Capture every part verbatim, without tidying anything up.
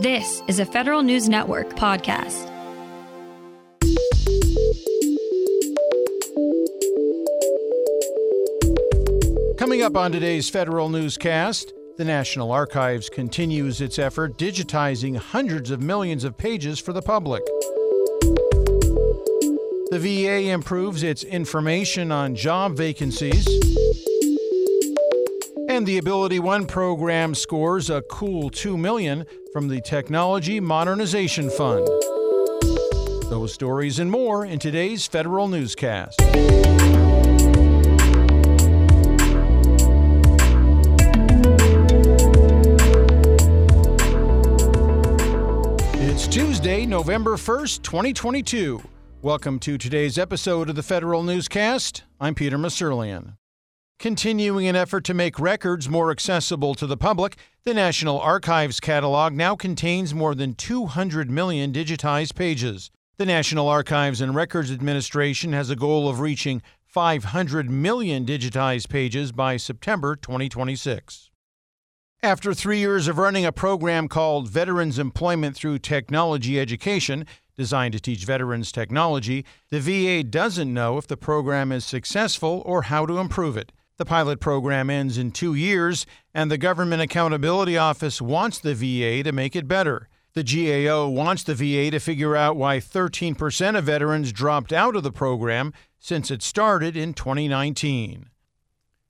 This is a Federal News Network podcast. Coming up on today's Federal Newscast, the National Archives continues its effort digitizing hundreds of millions of pages for the public. The V A improves its information on job vacancies. And the Ability One program scores a cool two million dollars from the Technology Modernization Fund. Those stories and more in today's Federal Newscast. It's Tuesday, November first, twenty twenty-two. Welcome to today's episode of the Federal Newscast. I'm Peter Masurlian. Continuing an effort to make records more accessible to the public, the National Archives catalog now contains more than two hundred million digitized pages. The National Archives and Records Administration has a goal of reaching five hundred million digitized pages by September twenty twenty-six. After three years of running a program called Veterans Employment Through Technology Education, designed to teach veterans technology, the V A doesn't know if the program is successful or how to improve it. The pilot program ends in two years, and the Government Accountability Office wants the V A to make it better. The G A O wants the V A to figure out why thirteen percent of veterans dropped out of the program since it started in twenty nineteen.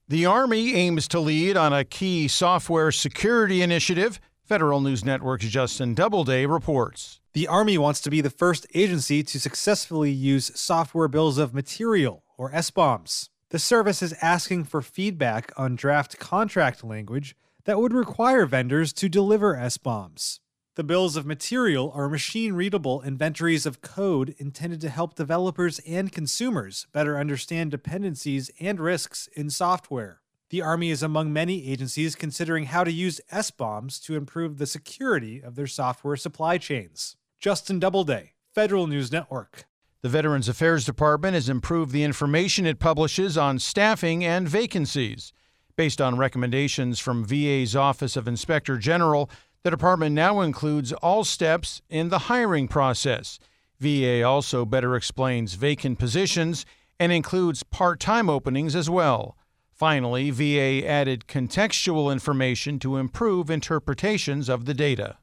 The Army aims to lead on a key software security initiative. Federal News Network's Justin Doubleday reports. The Army wants to be the first agency to successfully use software bills of material, or S BOMs. The service is asking for feedback on draft contract language that would require vendors to deliver S BOMs. The bills of material are machine-readable inventories of code intended to help developers and consumers better understand dependencies and risks in software. The Army is among many agencies considering how to use S BOMs to improve the security of their software supply chains. Justin Doubleday, Federal News Network. The Veterans Affairs Department has improved the information it publishes on staffing and vacancies. Based on recommendations from V A's Office of Inspector General, the department now includes all steps in the hiring process. V A also better explains vacant positions and includes part-time openings as well. Finally, V A added contextual information to improve interpretations of the data.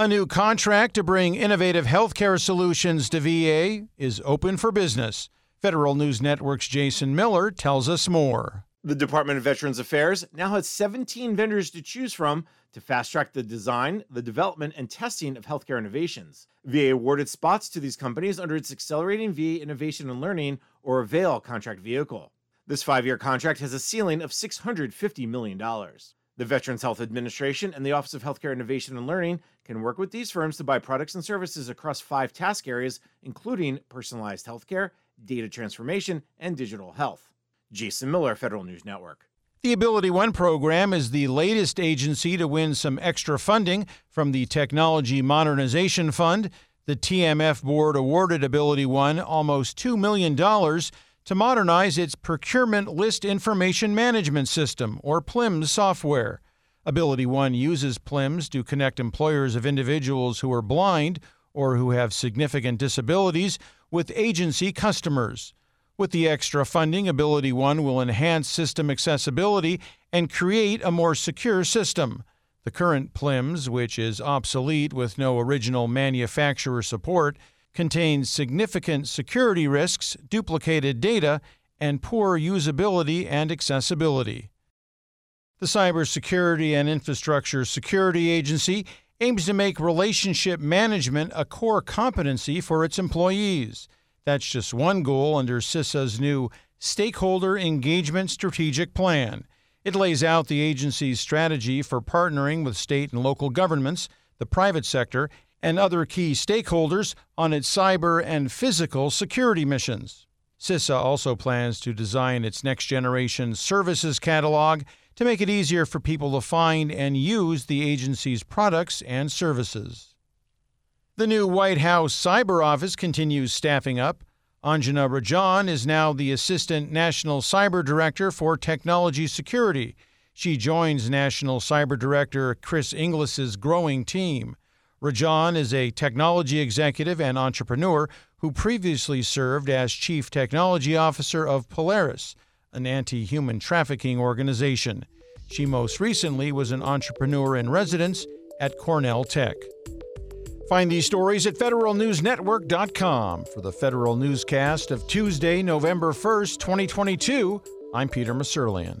A new contract to bring innovative healthcare solutions to V A is open for business. Federal News Network's Jason Miller tells us more. The Department of Veterans Affairs now has seventeen vendors to choose from to fast-track the design, the development, and testing of healthcare innovations. V A awarded spots to these companies under its Accelerating V A Innovation and Learning, or Avail, contract vehicle. This five-year contract has a ceiling of six hundred fifty million dollars. The Veterans Health Administration and the Office of Healthcare Innovation and Learning can work with these firms to buy products and services across five task areas, including personalized healthcare, data transformation, and digital health. Jason Miller, Federal News Network. The Ability One program is the latest agency to win some extra funding from the Technology Modernization Fund. The T M F board awarded Ability One almost two million dollars to modernize its Procurement List Information Management System, or PLIMS, software. Ability One uses PLIMS to connect employers of individuals who are blind or who have significant disabilities with agency customers. With the extra funding, Ability One will enhance system accessibility and create a more secure system. The current PLIMS, which is obsolete with no original manufacturer support, contains significant security risks, duplicated data, and poor usability and accessibility. The Cybersecurity and Infrastructure Security Agency aims to make relationship management a core competency for its employees. That's just one goal under CISA's new Stakeholder Engagement Strategic Plan. It lays out the agency's strategy for partnering with state and local governments, the private sector, and other key stakeholders on its cyber and physical security missions. CISA also plans to design its next-generation services catalog to make it easier for people to find and use the agency's products and services. The new White House Cyber Office continues staffing up. Anjana Rajan is now the Assistant National Cyber Director for Technology Security. She joins National Cyber Director Chris Inglis's growing team. Rajan is a technology executive and entrepreneur who previously served as Chief Technology Officer of Polaris, an anti-human trafficking organization. She most recently was an entrepreneur in residence at Cornell Tech. Find these stories at federal news network dot com. For the Federal Newscast of Tuesday, November first, twenty twenty-two, I'm Peter Masurlian.